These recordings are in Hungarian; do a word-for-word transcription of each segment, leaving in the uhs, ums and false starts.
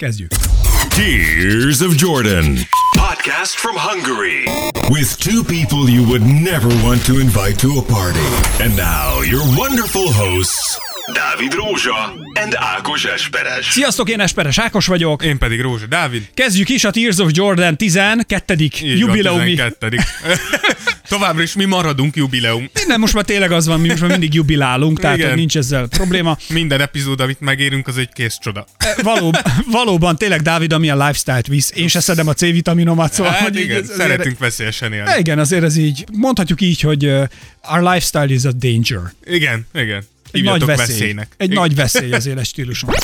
Kezdjük! Tears of Jordan podcast from Hungary with two people you would never want to invite to a party. And now your wonderful hosts Dávid Rózsa and Ákos Esperes. Sziasztok, én Esperes Ákos vagyok. Én pedig Rózsa Dávid. Kezdjük is a Tears of Jordan tizenkettedik jubileumi. Továbbra is mi maradunk jubileum. Nem, most már tényleg az van, mi most már mindig jubilálunk, tehát igen, nincs ezzel probléma. Minden epizód, amit megérünk, az egy kész csoda. Való, valóban, tényleg Dávid, amilyen lifestyle-t visz. Én se szedem a C-vitaminomat, szóval. Hát igen, ez, szeretünk azért veszélyesen élni. Igen, azért ez így, mondhatjuk így, hogy uh, our lifestyle is a danger. Igen, igen. Egy nagy veszély. Veszélynek. Egy igen. nagy veszély az éles stíluson.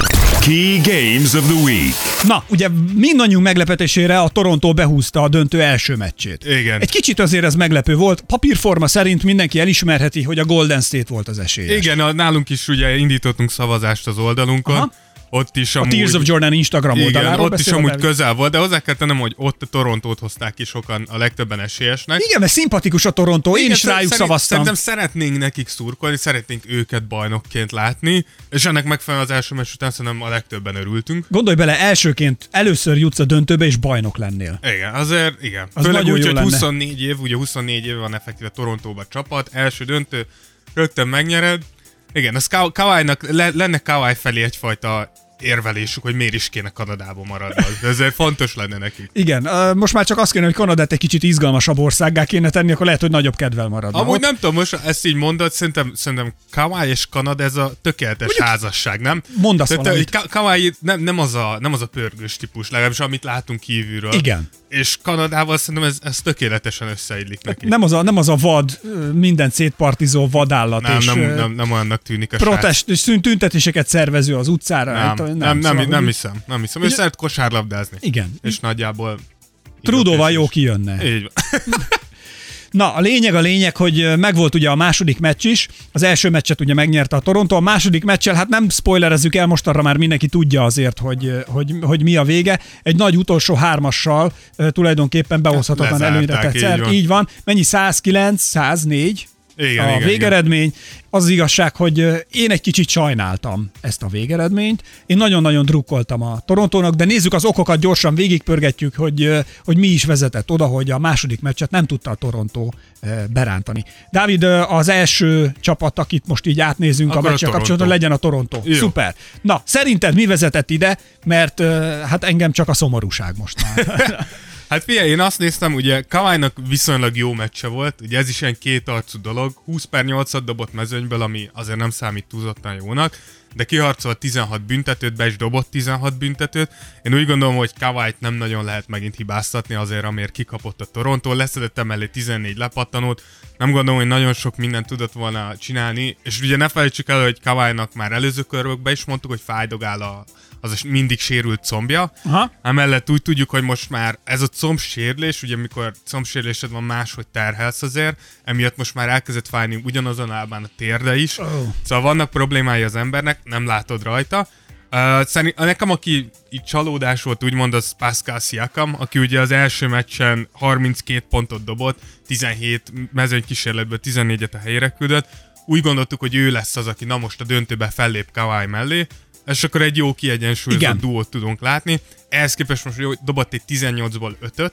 Key Games of the Week. Na, ugye mindannyiunk meglepetésére a Toronto behúzta a döntő első meccsét. Igen. Egy kicsit azért ez meglepő volt. Papírforma szerint mindenki elismerheti, hogy a Golden State volt az esélyes. Igen, a, nálunk is ugye indítottunk szavazást az oldalunkon. Aha. Ott is amúgy, a Tears of Jordan Instagram oldaláról. Ott is amúgy közel volt, de hozzá kell tennem, hogy ott a Torontót hozták ki sokan a legtöbben esélyesnek. Igen, mert szimpatikus a Torontó, én igen, is rájuk szerint, szavaztam. Szerintem szeretnénk nekik szurkolni, szeretnénk őket bajnokként látni, és ennek megfelelően az első meccs után szerintem a legtöbben örültünk. Gondolj bele, elsőként először jutsz a döntőbe, és bajnok lennél. Igen, azért igen. Az főleg úgy, hogy huszonnégy év, ugye huszonnégy év van effektíve Torontóban csapat, első döntő, rögtön megnyered. Igen, az Kawhi-nak, lenne Kawhi felé egyfajta érvelésük, hogy miért is kéne Kanadában maradni. Ezért fontos lenne nekik. Igen, most már csak azt kéne, hogy Kanadát egy kicsit izgalmasabb országgá kéne tenni, akkor lehet, hogy nagyobb kedvel maradna. Amúgy ott nem tudom, most ezt így mondod, szerintem, szerintem Kawhi és Kanada ez a tökéletes mondjuk házasság, nem? Mondd azt valamit. Kawhi nem, nem, az a, nem az a pörgős típus, legalábbis amit látunk kívülről. Igen. És Kanadával szerintem ez, ez tökéletesen összeillik neki. Nem az a, nem az a vad, minden szétpartizó vadállat. Nem, és nem, nem, nem annak tűnik a protest, és tüntetéseket szervező az utcára. Nem, hát, nem, nem, szóval, nem, nem hiszem. Nem hiszem. Ő szeret kosárlabdázni. Igen. És nagyjából Trudeauval jó kijönne. Így van. Na, a lényeg, a lényeg, hogy megvolt ugye a második meccs is, az első meccset ugye megnyerte a Toronto, a második meccsel, hát nem spoilerezzük el, mostanra már mindenki tudja azért, hogy, hogy, hogy mi a vége. Egy nagy utolsó hármassal tulajdonképpen behozhatatlan előnyre tett szert. Így van. Mennyi? száz kilenc, száz négy Igen, a igen, végeredmény. Igen. Az, az igazság, hogy én egy kicsit sajnáltam ezt a végeredményt. Én nagyon-nagyon drukkoltam a Torontónak, de nézzük az okokat, gyorsan végigpörgetjük, hogy, hogy mi is vezetett oda, hogy a második meccset nem tudta a Torontó berántani. Dávid, az első csapat, akit most így átnézünk akkor a meccsel kapcsolatban, legyen a Torontó. Jó. Szuper. Na, szerinted mi vezetett ide? Mert hát engem csak a szomorúság most már. Hát figyelj, én azt néztem, ugye Kawhi-nak viszonylag jó meccse volt, ugye ez is ilyen kétarcú dolog, húsz per nyolcat dobott mezőnyből, ami azért nem számít túlzottan jónak, de kiharcolt tizenhat büntetőt, be is dobott tizenhat büntetőt. Én úgy gondolom, hogy Kawhi-t nem nagyon lehet megint hibáztatni azért, amiért kikapott a Toronto, leszedett emellé tizennégy lepattanót, nem gondolom, hogy nagyon sok mindent tudott volna csinálni, és ugye ne felejtsük el, hogy Kawhi-nak már előző körökben is mondtuk, hogy fájdogál a az mindig sérült combja. Aha. Emellett úgy tudjuk, hogy most már ez a combsérlés, ugye amikor combsérlésed van, máshogy terhelsz azért, emiatt most már elkezdett fájni ugyanazon álban a térde is. Oh. Szóval vannak problémái az embernek, nem látod rajta. Uh, szerintem nekem, aki így csalódás volt, úgymond az Pascal Siakam, aki ugye az első meccsen harminckét pontot dobott, tizenhét mezőnykísérletből tizennégyet a helyére küldött. Úgy gondoltuk, hogy ő lesz az, aki na most a döntőben fellép Kawhi mellé, és akkor egy jó kiegyensúlyozott duót tudunk látni. Ehhez képest most dobott egy tizennyolcból ötöt,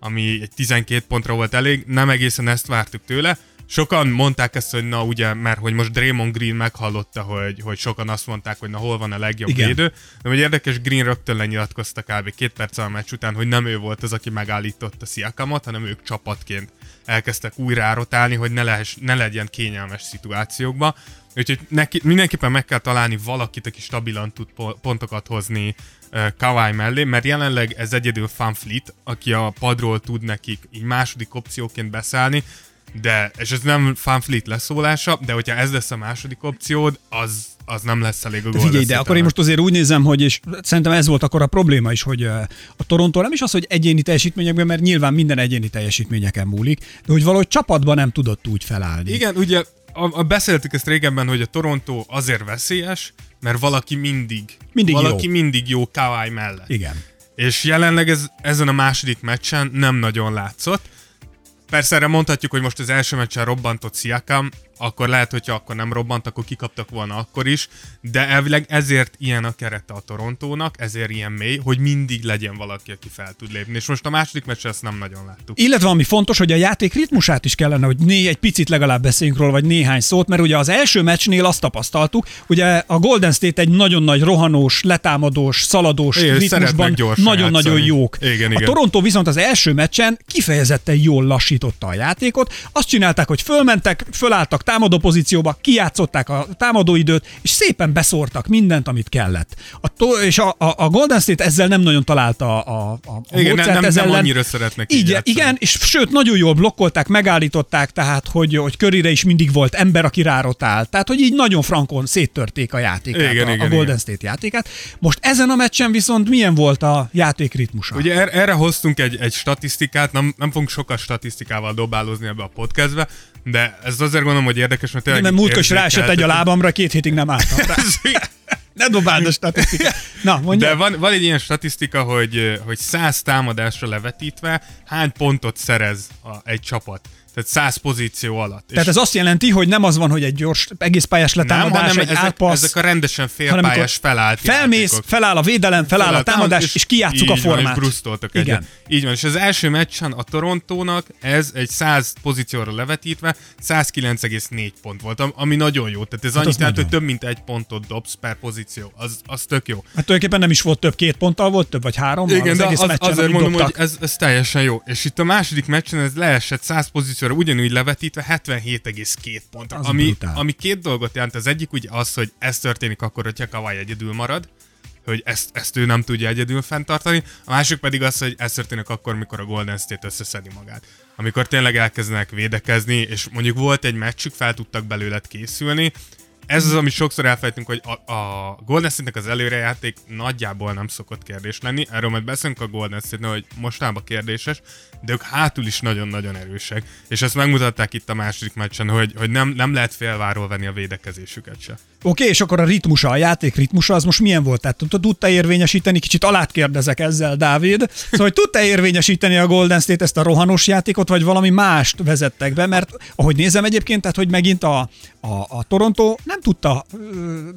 ami egy tizenkét pontra volt elég, nem egészen ezt vártuk tőle. Sokan mondták ezt, hogy na ugye, mert hogy most Draymond Green meghallotta, hogy, hogy sokan azt mondták, hogy na hol van a legjobb igen. védő. De hogy érdekes, Green rögtön lenyilatkozta kb. Két perccel a meccs után, hogy nem ő volt az, aki megállította Siakamot, hanem ők csapatként elkezdtek újra rotálni, hogy ne, lehess, ne legyen kényelmes szituációkba. Úgyhogy neki, mindenképpen meg kell találni valakit, aki stabilan tud pontokat hozni uh, Kawhi mellé, mert jelenleg ez egyedül VanVleet, aki a padról tud nekik így második opcióként beszállni, de, és ez nem VanVleet leszólása, de hogyha ez lesz a második opciód, az, az nem lesz elég a gól. Figyelj, de akkor én most azért úgy nézem, hogy és szerintem ez volt akkor a probléma is, hogy a Toronto nem is az, hogy egyéni teljesítményekben, mert nyilván minden egyéni teljesítményeken múlik, de hogy valahogy csapatban nem tudott úgy felállni. Igen, ugye A, a beszéltük ezt régebben, hogy a Toronto azért veszélyes, mert valaki mindig, mindig valaki jó. mindig jó Kawhi mellett. Igen. És jelenleg ez, ezen a második meccsen nem nagyon látszott. Persze erre mondhatjuk, hogy most az első meccsen robbantott Siakam, akkor lehet, hogyha akkor nem robbant, akkor kikaptak volna akkor is, de elvileg ezért ilyen a kerete a Torontónak, ezért ilyen mély, hogy mindig legyen valaki, aki fel tud lépni, és most a második meccsen ezt nem nagyon láttuk. Illetve ami fontos, hogy a játék ritmusát is kellene, hogy né- egy picit legalább beszéljünk róla, vagy néhány szót, mert ugye az első meccsnél azt tapasztaltuk, ugye a Golden State egy nagyon nagy rohanós, letámadós, szaladós igen, ritmusban nagyon-nagyon jók. Igen, igen. A Toronto viszont az első meccsen kifejezetten jól lassította a játékot, azt csinálták, hogy fölmentek, fölálltak támadó pozícióba, kijátszották a támadóidőt, és szépen beszórtak mindent, amit kellett. A to- és a, a, a Golden State ezzel nem nagyon találta a, a, a igen, módszert. Nem, nem, nem annyira szeretnek így játszani. Igen, és sőt, nagyon jól blokkolták, megállították, tehát, hogy, hogy Curryre is mindig volt ember, aki rárotált. Tehát, hogy így nagyon frankon széttörték a játékát, igen, a, igen, a Golden igen. State játékát. Most ezen a meccsen viszont milyen volt a játék ritmusa? Ugye er- erre hoztunk egy, egy statisztikát, nem, nem fogunk sokat statisztikával dobálozni ebbe a podcastbe, de ez azért gondolom, hogy érdekes, mert tényleg... Nem, mert múltkor is ráesett egy a lábamra, két hétig nem álltam. Ne dobáld a statisztikát. Na, mondja. De van, van egy ilyen statisztika, hogy, hogy száz támadásra levetítve hány pontot szerez a, egy csapat. Tehát száz pozíció alatt. Tehát és ez azt jelenti, hogy nem az van, hogy egy gyors, egész pályás letámadás, nem, egy ezek, átpassz. Ezek a rendesen félpályás felállt Felmész, játékok. Feláll a védelem, feláll, feláll a támadás, és, és kijátszuk a formát. Van, igen. Így van, és az első meccsen a Torontónak ez egy száz pozícióra levetítve száz kilenc egész négy pont volt, ami nagyon jó. Tehát ez hát annyit jelent, hogy több mint egy pontot dobsz per pozíció. Az, az tök jó. Hát tulajdonképpen nem is volt több, két ponttal volt, több vagy három. Igen, de az, azért mondom, hogy ez, ez teljesen jó. És itt a második meccsen ez leesett száz pozíció ugyanúgy levetítve hetvenhét egész két pontra. Ami, ami két dolgot jelent. Az egyik ugye az, hogy ez történik akkor, hogyha Kawhi egyedül marad, hogy ezt, ezt ő nem tudja egyedül fenntartani. A másik pedig az, hogy ez történik akkor, mikor a Golden State összeszedi magát. Amikor tényleg elkezdenek védekezni, és mondjuk volt egy meccsük, fel tudtak belőled készülni. Ez az, amit sokszor elfelejtünk, hogy a, a Golden State-nek az előrejáték nagyjából nem szokott kérdés lenni. Erről majd beszélünk a Golden State-nél, hogy mostanában kérdéses, de ők hátul is nagyon-nagyon erősek. És ezt megmutatták itt a második meccsen, hogy, hogy nem, nem lehet félváról venni a védekezésüket se. Oké, okay, és akkor a ritmusa, a játék ritmusa, az most milyen volt? Tehát tudta érvényesíteni, kicsit alát kérdezek ezzel, Dávid. Szóval, hogy tudta érvényesíteni a Golden State ezt a rohanos játékot, vagy valami mást vezettek be? Mert ahogy nézem egyébként, tehát hogy megint a, a, a Toronto nem tudta ö,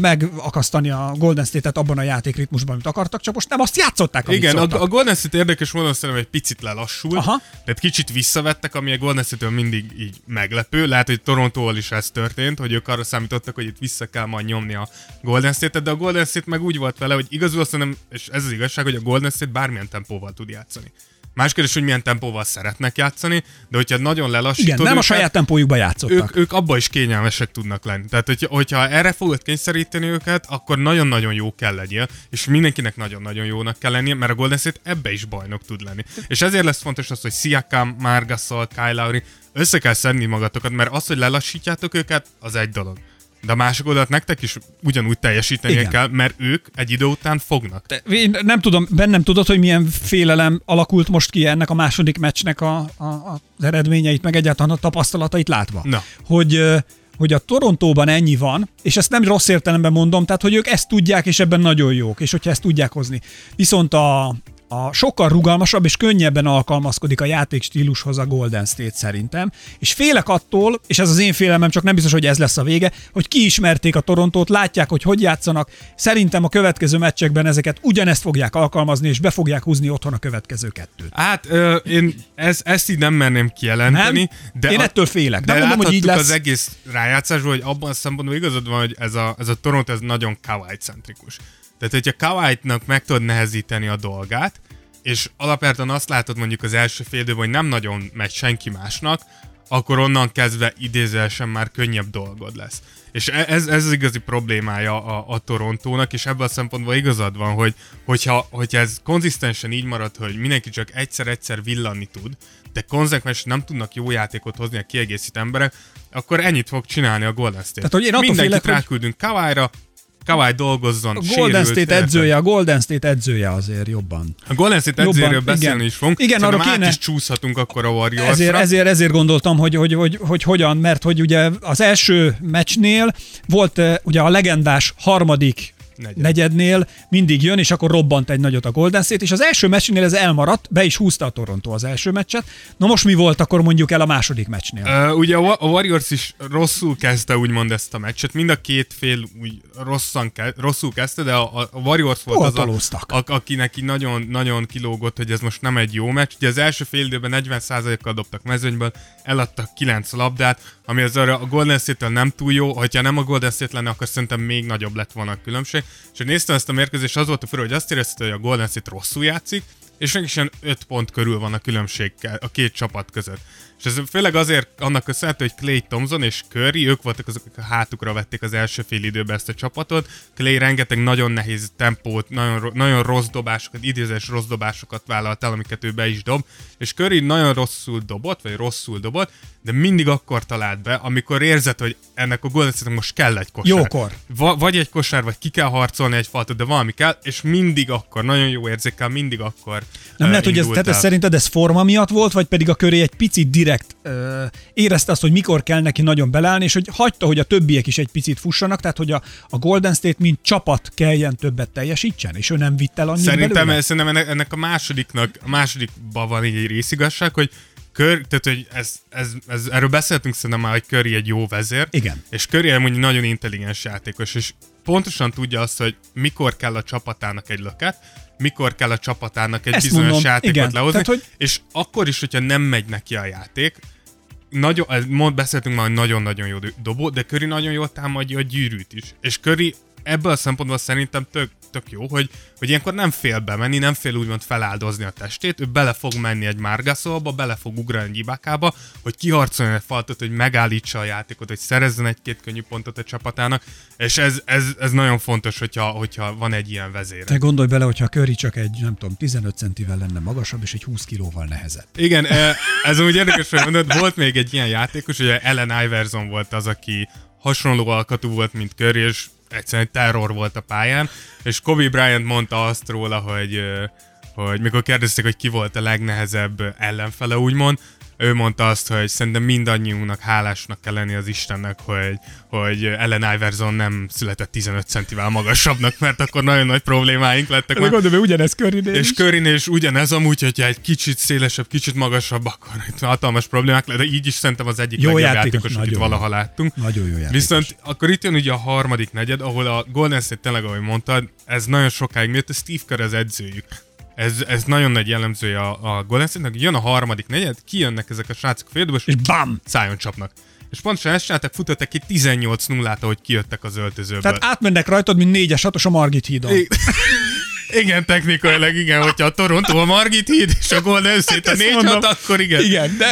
megakasztani a Golden State-et abban a játék ritmusban, amit akartak, csak most nem azt játszották, amit igen, szóltak. A, a Golden State érdekes módon szerintem egy picit lelassult, aha, tehát kicsit visszavettek, ami a Golden State-től mindig így meglepő. Lehet, hogy Torontóval is ez történt, hogy ők arra számítottak, hogy itt vissza kell majd nyomni a Golden State-et, de a Golden State meg úgy volt vele, hogy igazul szerintem, és ez az igazság, hogy a Golden State bármilyen tempóval tud játszani. Más kérdés, hogy milyen tempóval szeretnek játszani, de hogyha nagyon lelassítod... Igen, nem őket, a saját tempójukban játszottak. Ők, ők abban is kényelmesek tudnak lenni. Tehát, hogyha, hogyha erre fogod kényszeríteni őket, akkor nagyon-nagyon jó kell legyél, és mindenkinek nagyon-nagyon jónak kell lennie, mert a Golden State ebbe is bajnok tud lenni. És ezért lesz fontos az, hogy Siakam, Marc Gasol, Kyle Lowry, össze kell szedni magatokat, mert az, hogy lelassítjátok őket, az egy dolog. De a másik oldalt nektek is ugyanúgy teljesítenie kell, mert ők egy idő után fognak. Te, én nem tudom, bennem tudod, hogy milyen félelem alakult most ki ennek a második meccsnek a, a, az eredményeit, meg egyáltalán a tapasztalatait látva. Na. Hogy, hogy a Torontóban ennyi van, és ezt nem rossz értelemben mondom, tehát hogy ők ezt tudják, és ebben nagyon jók, és hogyha ezt tudják hozni. Viszont a... A sokkal rugalmasabb és könnyebben alkalmazkodik a játékstílushoz a Golden State szerintem, és félek attól, és ez az én félelmem, csak nem biztos, hogy ez lesz a vége, hogy kiismerték a Torontót, látják, hogy hogy játszanak, szerintem a következő meccsekben ezeket ugyanezt fogják alkalmazni, és be fogják húzni otthon a következő kettőt. Hát ö, én ez, ezt így nem merném kijelenteni. Nem? De én a, ettől félek. De nem mondom, hogy így lesz. Az egész rájátszásból, hogy abban a szempontból igazad van, hogy ez a, ez a Toronto ez nagyon Kawhi-centrikus. Tehát, hogyha Kawhi-nak meg tudod nehezíteni a dolgát, és alapvetően azt látod mondjuk az első fél időben, hogy nem nagyon megy senki másnak, akkor onnan kezdve idézősen már könnyebb dolgod lesz. És ez, ez az igazi problémája a, a Torontónak, és ebben a szempontból igazad van, hogy hogyha, hogyha ez konzisztensen így marad, hogy mindenki csak egyszer-egyszer villanni tud, de konzekvensen nem tudnak jó játékot hozni a kiegészítő emberek, akkor ennyit fog csinálni a Golden State. Tehát, hogy én mindenkit félek, ráküldünk hogy... Kawhi-ra, Kawhi dolgozzon, a Golden State edzője, a Golden State edzője azért jobban. A Golden State jobban, edzőről beszélni igen, is fogunk, igen, arra kéne... is csúszhatunk akkor a Warriors-ra. Ezért, ezért, ezért gondoltam, hogy, hogy, hogy, hogy hogyan, mert hogy ugye az első meccsnél volt ugye a legendás harmadik Negyed. negyednél mindig jön, és akkor robbant egy nagyot a Golden State, és az első meccsnél ez elmaradt, be is húzta a Toronto az első meccset. Na most mi volt akkor mondjuk el a második meccsnél? Uh, ugye a Warriors is rosszul kezdte úgymond ezt a meccset, mind a két fél úgy rosszan ke- rosszul kezdte, de a, a Warriors volt az, a, a, akinek így nagyon, nagyon kilógott, hogy ez most nem egy jó meccs. Ugye az első fél időben negyven százalékkal dobtak mezőnyből, eladtak kilenc labdát, ami az arra a Golden State-től nem túl jó, hogyha nem a Golden State lenne, akkor szerintem még nagyobb lett volna a különbség. És hogy néztem ezt a mérkőzést, az volt a fura, hogy azt érezted, hogy a Golden State rosszul játszik, és mégis ilyen öt pont körül van a különbség a két csapat között. És ez főleg azért annak köszönhető, hogy Klay Thompson és Curry, ők voltak azok, akik a hátukra vették az első fél időben ezt a csapatot. Klay rengeteg nagyon nehéz tempót, nagyon, nagyon rossz dobásokat, idézés rossz dobásokat vállalt el, amiket ő be is dob, és Curry nagyon rosszul dobott, vagy rosszul dobott, de mindig akkor talált be, amikor érzed, hogy ennek a Golden State-nek most kell egy kosár. Jókor. Va- vagy egy kosár, vagy ki kell harcolni egy faltot, de valami kell, és mindig akkor, nagyon jó érzékkel, mindig akkor. Nem lehet, hogy ez, tehát ez szerinted ez forma miatt volt, vagy pedig a Curry egy picit direkt ö, érezte azt, hogy mikor kell neki nagyon belállni, és hogy hagyta, hogy a többiek is egy picit fussanak, tehát hogy a, a Golden State mint csapat kelljen többet teljesítsen, és ő nem vitt el annyit szerintem, belőle? Szerintem ennek, ennek a másodiknak, a másodikban van egy részigazság, hogy Curry, tehát, hogy ez, ez, ez, erről beszéltünk szerintem már, hogy Curry egy jó vezér. Igen. És Curry amúgy nagyon intelligens játékos, és pontosan tudja azt, hogy mikor kell a csapatának egy löket, mikor kell a csapatának egy ezt bizonyos mondom, játékot igen. lehozni, tehát, hogy... és akkor is, hogyha nem megy neki a játék, nagyon, mond, beszéltünk már, hogy nagyon-nagyon jó dobó, de Curry nagyon jól támadja a gyűrűt is. És Curry ebből a szempontból szerintem tök, tök jó, hogy, hogy ilyenkor nem fél bemenni, nem fél úgymond feláldozni a testét, ő bele fog menni egy Marc Gasolba, bele fog ugrani egy Ibákába, hogy kiharcoljon egy faltot, hogy megállítsa a játékot, hogy szerezzen egy-két könnyű pontot a csapatának, és ez, ez, ez nagyon fontos, hogyha, hogyha van egy ilyen vezére. Te gondolj bele, hogyha a Curry csak egy, nem tudom, tizenöt centivel lenne magasabb, és egy húsz kilóval nehezebb. Igen, ez amúgy érdekes, hogy mondod, volt még egy ilyen játékos, ugye Allen Iverson volt az, aki hasonló alkatú volt, mint Curry, és egyszerűen terror volt a pályán, és Kobe Bryant mondta azt róla, hogy, hogy mikor kérdezték, hogy ki volt a legnehezebb ellenfele, úgymond, ő mondta azt, hogy szerintem mindannyiunknak hálásnak kell lenni az Istennek, hogy, hogy Allen Iverson nem született tizenöt centivel magasabbnak, mert akkor nagyon nagy problémáink lettek. De gondolom, hogy ugyanez Currynél és is. Currynél is ugyanez amúgy, hogyha egy kicsit szélesebb, kicsit magasabb, akkor itt hatalmas problémák lett, de így is szerintem az egyik legjobb játékos, akit valaha láttunk. Nagyon jó játékos. Viszont akkor itt jön ugye a harmadik negyed, ahol a Golden State tényleg, ahogy mondtad, ez nagyon sokáig miért Steve Kerr az edzőjük. Ez, ez nagyon nagy jellemzője a, a Golden State-nek. Jön a harmadik negyed, kijönnek ezek a srácok félidőből, és bam! Szájon csapnak. És pontosan ezt csinálták, futottak ki tizennyolc nullát, ahogy kijöttek az öltözőből. Tehát átmennek rajtad, mint négyes hatos a Margit hídon. I- igen, technikailag igen, hogyha a Toronto a Margit híd, és a Golden State hát a négy hat, akkor igen. Igen, de,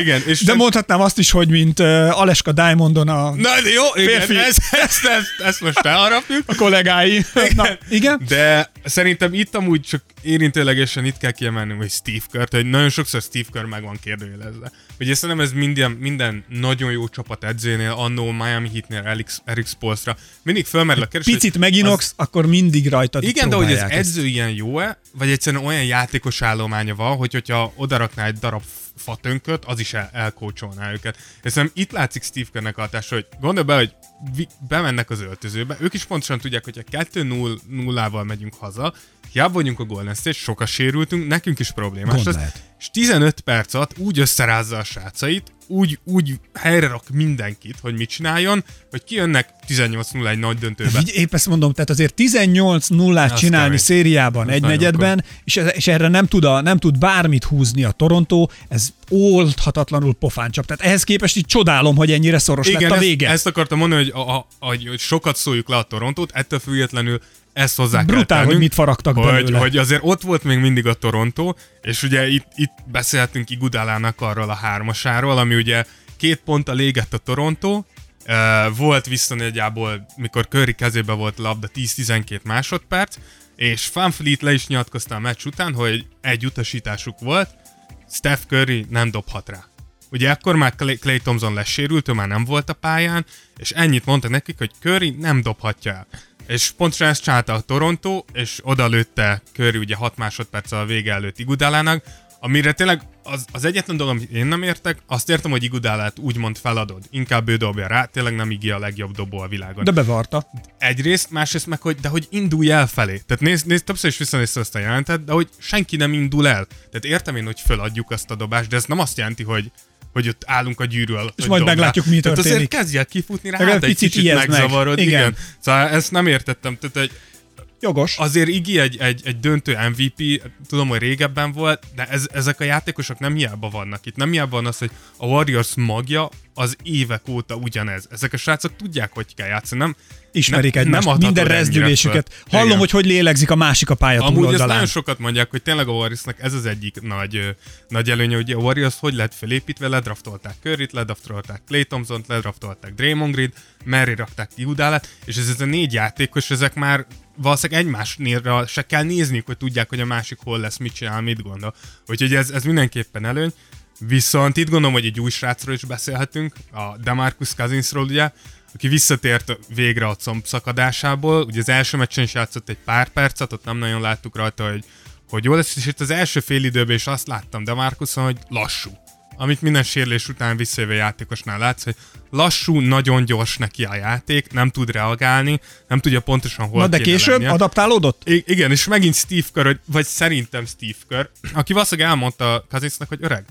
igen, és de mondhatnám azt is, hogy mint uh, Aleska Diamondon a na, jó, férfi. Igen, ezt, ezt, ezt, ezt most elharapjuk. A kollégái. Na, igen. De szerintem itt amúgy csak érintőlegesen itt kell kiemelnünk, hogy Steve Kerr, hogy nagyon sokszor Steve Kerr meg van kérdőjelezve. Ugye szerintem ez minden, minden nagyon jó csapat edzőnél, annó Miami Heatnél, Alex, Alex Spolstra, mindig fölmerül a kérdés. Picit meginoksz, az... akkor mindig rajtad igen, de hogy az edző ilyen jó-e, vagy egyszerűen olyan játékos állománya van, hogy hogyha odarakná egy darab fatönköt, az is el- elkócsolná őket. És szerintem itt látszik Steve Kerrnek a hatása, hogy gondolj be, hogy vi- bemennek az öltözőbe, ők is pontosan tudják, hogyha kettő nullával megyünk haza, hiába vagyunk a Golden State, sokat sérültünk, nekünk is problémás lesz. És tizenöt percet úgy összerázza a srácait, úgy, úgy helyre rak mindenkit, hogy mit csináljon, hogy kijönnek tizennyolc nulla egy nagy döntőben. Így épp ezt mondom, tehát azért tizennyolc nullát csinálni szériában, egy negyedben, és, és erre nem tud, a, nem tud bármit húzni a Toronto, ez oldhatatlanul pofáncsap. Tehát ehhez képest így csodálom, hogy ennyire szoros igen, lett a vége. Ezt, ezt akartam mondani, hogy, a, a, a, hogy sokat szóljuk le a Torontót, ettől függetlenül ezt hozzá brutál, kell tennünk, hogy mit faragtak hogy, belőle. Hogy azért ott volt még mindig a Toronto, és ugye itt, itt beszélhetünk Iguodalának arról a hármasáról, ami ugye két ponttal égett a Toronto, volt visszanegyából, mikor Curry kezébe volt labda, tíz-tizenkét másodperc, és VanVleet le is nyilatkozta a meccs után, hogy egy utasításuk volt, Steph Curry nem dobhat rá. Ugye akkor már Klay Thompson lesérült, ő már nem volt a pályán, és ennyit mondta nekik, hogy Curry nem dobhatja el. És pontosan ezt csinálta a Toronto, és odalőtte Curry ugye hat másodperccel a vége előtt Iguodalának, Amire tényleg az, az egyetlen dolog, amit én nem értek, azt értem, hogy Igudalát úgymond feladod. Inkább ő dobja rá, tényleg nem Igi a legjobb dobó a világon. De bevarta. Egyrészt, másrészt meg, hogy, de hogy indulj el felé. Tehát nézd, néz, többször is visszanézsz ezt a jelentet, de hogy senki nem indul el. Tehát értem én, hogy feladjuk azt a dobást, de ez nem azt jelenti, hogy, hogy ott állunk a gyűrű alatt. És majd meglátjuk, mi történik. Tehát azért kezdj el kifutni rá, hát egy kicsit megzavarod. Meg. Igen. Igen. Szóval ezt nem értettem. Tehát, hogy jogos. Azért Iggy egy, egy, egy döntő em vé pé, tudom, hogy régebben volt, de ez, ezek a játékosok nem hiába vannak itt. Nem hiába van az, hogy a Warriors magja az évek óta ugyanez. Ezek a srácok tudják, hogy kell játszani, nem? Ismerik ne, egymást, minden rezdülésüket. Hallom, igen. Hogy hogy lélegzik a másik a pálya túloldalán. Amúgy ezt nagyon sokat mondják, hogy tényleg a Warriorsnak ez az egyik nagy, nagy előnye, hogy a Warriors hogy lett felépítve, ledraftolták Curryt, ledraftolták Klay Thompsont, ledraftolták Draymond Green, merre rakták Igudalát, és ez, ez a négy játékos, ezek már valószínűleg egymásra se kell nézniük, hogy tudják, hogy a másik hol lesz, mit csinál, mit gondol. Úgyhogy ez, ez mindenképpen előny. Viszont itt gondolom, hogy egy új srácról is beszélhetünk, a DeMarcus Cousinsról ugye, aki visszatért végre a comb szakadásából. Ugye az első meccsen is játszott egy pár percet, ott nem nagyon láttuk rajta, hogy, hogy jó lesz, és itt az első fél időben is azt láttam DeMarcuson, hogy lassú. Amit minden sérülés után visszajövő játékosnál látsz, hogy lassú, nagyon gyors neki a játék, nem tud reagálni, nem tudja pontosan hol. Na de később lennie. Adaptálódott? I- igen, és megint Steve Kerr, vagy szerintem Steve Kerr, aki valószínűleg elmondta Cousinsnak, hogy öreg,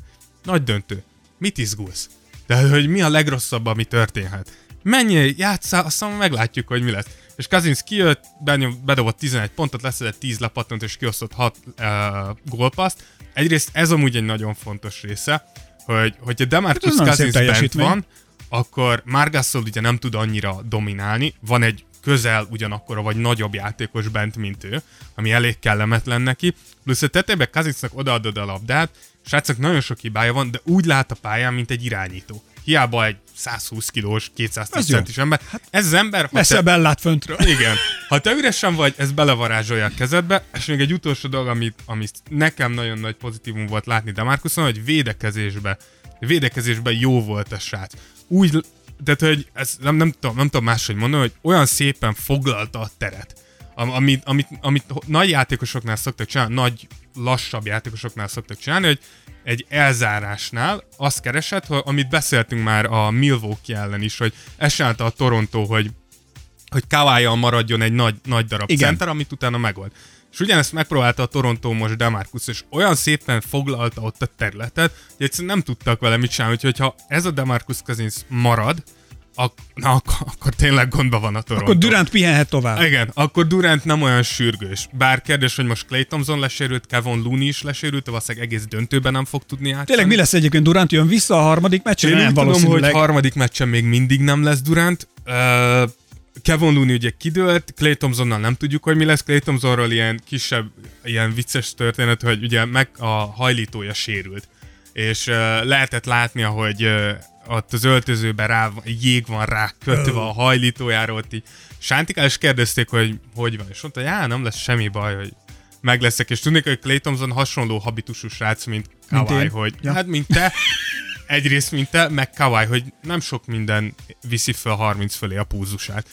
nagy döntő, mit izgulsz? De hogy mi a legrosszabb, ami történhet? Menjél, játsszál, aztán meglátjuk, hogy mi lesz. És Cousins kijött, bedobott tizenegy pontot, leszedett tíz lepattant, és kiosztott hat uh, gólpaszt. Egyrészt ez amúgy egy nagyon fontos része, hogy hogyha DeMarcus Cousins bent van, akkor Marc Gasol ugye nem tud annyira dominálni, van egy közel ugyanakkora vagy nagyobb játékos bent, mint ő, ami elég kellemetlen neki, plusz a tetejében Cousinsnak odaadod a labdát, srácnak nagyon sok hibája van, de úgy lát a pályán, mint egy irányító. Hiába egy százhúsz kilós, kétszáz tíz centis ember. Hát ez az ember... Messzebben te... lát föntről. Igen. Ha te üresen vagy, ez belevarázsolja a kezedbe. És még egy utolsó dolog, amit, amit nekem nagyon nagy pozitívum volt látni DeMarcuson, hogy védekezésbe, védekezésben jó volt a srác. Úgy, tehát, hogy ezt nem, nem, tudom, nem tudom máshogy mondani, hogy olyan szépen foglalta a teret. Am, amit, amit, amit nagy játékosoknál szoktak csinálni, nagy, lassabb játékosoknál szoktak csinálni, hogy egy elzárásnál azt keresett, hogy, amit beszéltünk már a Milwaukee ellen is, hogy ezt csinálta a Toronto, hogy, hogy Kawhi-jal maradjon egy nagy, nagy darab igen. center, amit utána megold. És ugyanezt megpróbálta a Toronto most DeMarcus, és olyan szépen foglalta ott a területet, hogy egyszerűen nem tudtak vele mit csinálni, úgyhogy ha ez a DeMarcus Cousins marad, Ak- na, ak- akkor tényleg gondba van a Toronto. Akkor Durant pihenhet tovább. Igen, akkor Durant nem olyan sürgős. Bár kérdés, hogy most Klay Thompson lesérült, Kevon Looney is lesérült, valószínűleg egész döntőben nem fog tudni játszani. Tényleg mi lesz egyébként? Durant jön vissza a harmadik meccsen? Én nem tudom, hogy harmadik meccsen még mindig nem lesz Durant. Uh, Kevon Looney ugye kidőlt, Klay Thompsonnal nem tudjuk, hogy mi lesz. Klay Thompsonról ilyen kisebb, ilyen vicces történet, hogy ugye meg a hajlítója sérült. És uh, lehetett látni, ahogy uh, ott az öltözőben rá, jég van rá kötve a hajlítójáról, ott így sántikál, és kérdezték, hogy hogy van, és mondta, hogy já, nem lesz semmi baj, hogy meg leszek, és tudnék, hogy Klay Thompson hasonló habitusú srác, mint Kawhi, hogy ja. hát mint te, egyrészt mint te, meg Kawhi, hogy nem sok minden viszi fel harminc fölé a púzusát.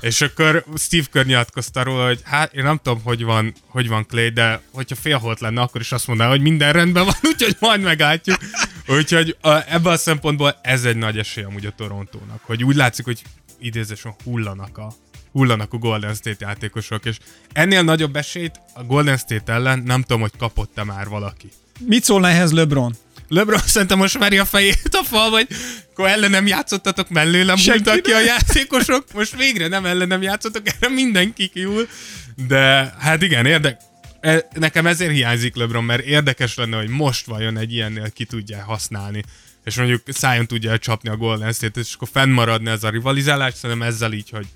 És akkor Steve Kerr nyilatkozta róla, hogy hát én nem tudom, hogy van, hogy van Klay, de hogyha félholt lenne, akkor is azt mondaná, hogy minden rendben van, úgyhogy majd meglátjuk. Úgyhogy a, ebben a szempontból ez egy nagy esély amúgy a Torontónak, hogy úgy látszik, hogy idézésen hullanak a, hullanak a Golden State játékosok, és ennél nagyobb esélyt a Golden State ellen nem tudom, hogy kapott-e már valaki. Mit szólna ehhez LeBron? LeBron szerintem most veri a fejét a fal, vagy akkor ellenem játszottatok, mellőlem múltak ki a játékosok, most végre nem ellenem játszottak, erre mindenki kiúl, de hát igen, érdek. Nekem ezért hiányzik LeBron, mert érdekes lenne, hogy most vajon egy ilyennél ki tudja használni, és mondjuk szájon tudja csapni a Golden State-t, és akkor fennmaradna ez a rivalizálás, szerintem ezzel így, hogy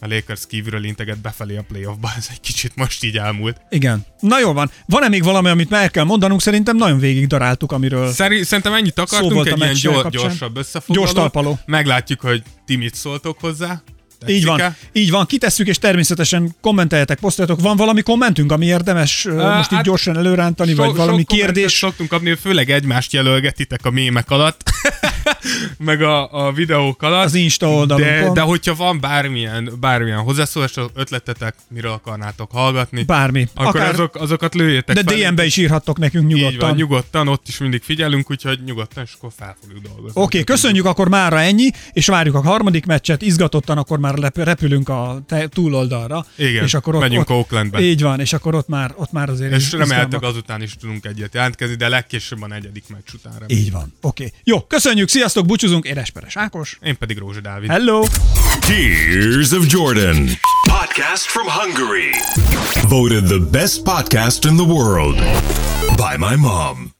a Lakers kívülről integet befelé a playoffba, ez egy kicsit most így elmúlt. Igen. Na jól van. Van-e még valami, amit már kell mondanunk? Szerintem nagyon végig daráltuk, amiről Szeri- Szerintem ennyit akartunk, egy ilyen gyors, gyorsabb összefoglaló. Gyors talpaló. Meglátjuk, hogy ti mit szóltok hozzá. Így van, így van, kitesszük, és természetesen kommenteljetek, posztoljatok. Van valami kommentünk, ami érdemes uh, most így hát gyorsan előrántani, so, vagy valami kérdés? Szoktunk kapni, főleg egymást jelölgetitek a mémek alatt, meg a, a videók alatt. Az Insta oldalunkon. De, de hogyha van bármilyen, bármilyen hozzászólás, ötletetek, miről akarnátok hallgatni. Bármi. Akkor akár, azok, azokat lőjétek. De dé em-be is írhattok nekünk nyugodtan. Így van, nyugodtan, ott is mindig figyelünk, úgyhogy nyugodtan, és akkor fel fogjuk dolgozni. Oké, okay, köszönjük mindig. Akkor mára ennyi, és várjuk a harmadik meccset, izgatottan akkor már repülünk a te- túloldalra. Igen, és akkor ott, megyünk ott, Oaklandbe. Így van, és akkor ott már, ott már azért... És remélhetőleg azután is tudunk egyet jelentkezni, de legkésőbb a negyedik meccs után. Remélem. Így van, oké. Okay. Jó, köszönjük, sziasztok, búcsúzunk, én Esperes Ákos. Én pedig Rózsa Dávid. Hello! Tears of Jordan podcast from Hungary. Voted the best podcast in the world by my mom.